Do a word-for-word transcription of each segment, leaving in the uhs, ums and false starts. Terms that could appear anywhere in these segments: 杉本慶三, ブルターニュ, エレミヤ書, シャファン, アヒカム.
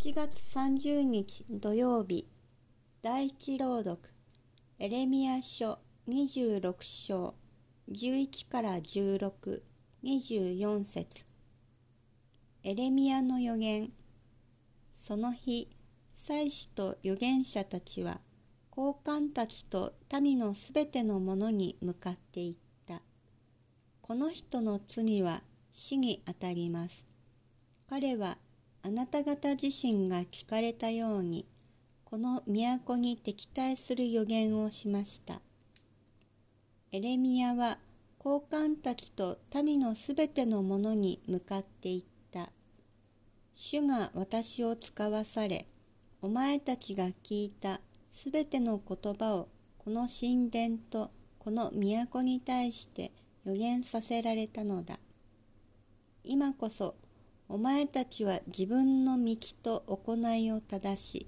しちがつさんじゅうにち土曜日、第一朗読、エレミヤ書にじゅうろくしょうじゅういちからじゅうろく、にじゅうよんせつ。エレミヤの預言。その日、祭司と預言者たちは、高官たちと民のすべてのものに向かっていった。この人の罪は死にあたります。彼はあなた方自身が聞かれたように、この都に敵対する預言をしました。エレミヤは、高官たちと民のすべてのものに向かっていった。主が私を使わされ、お前たちが聞いたすべての言葉を、この神殿とこの都に対して預言させられたのだ。今こそ、お前たちは自分の道と行いを正し、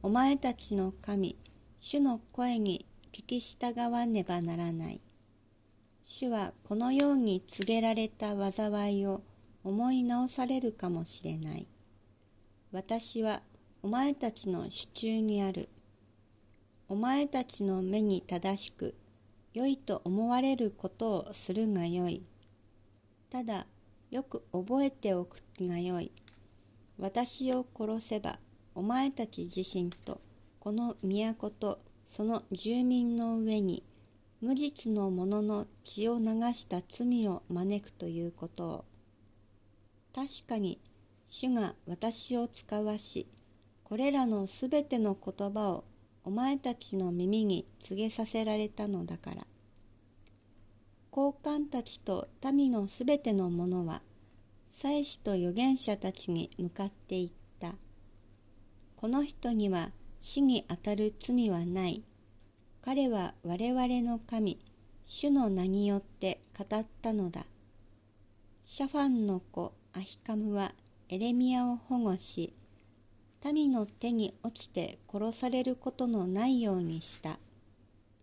お前たちの神、主の声に聞き従わねばならない。主はこのように告げられた災いを思い直されるかもしれない。私はお前たちの手中にある。お前たちの目に正しく、良いと思われることをするがよい。ただ、よく覚えておくがよい。私を殺せば、お前たち自身と、この都とその住民の上に、無実の者の血を流した罪を招くということを。確かに、主が私を使わし、これらのすべての言葉を、お前たちの耳に告げさせられたのだから。高官たちと民のすべての者は、祭司と預言者たちに向かっていった。この人には死にあたる罪はない。彼は我々の神、主の名によって語ったのだ。シャファンの子アヒカムはエレミヤを保護し、民の手に落ちて殺されることのないようにした。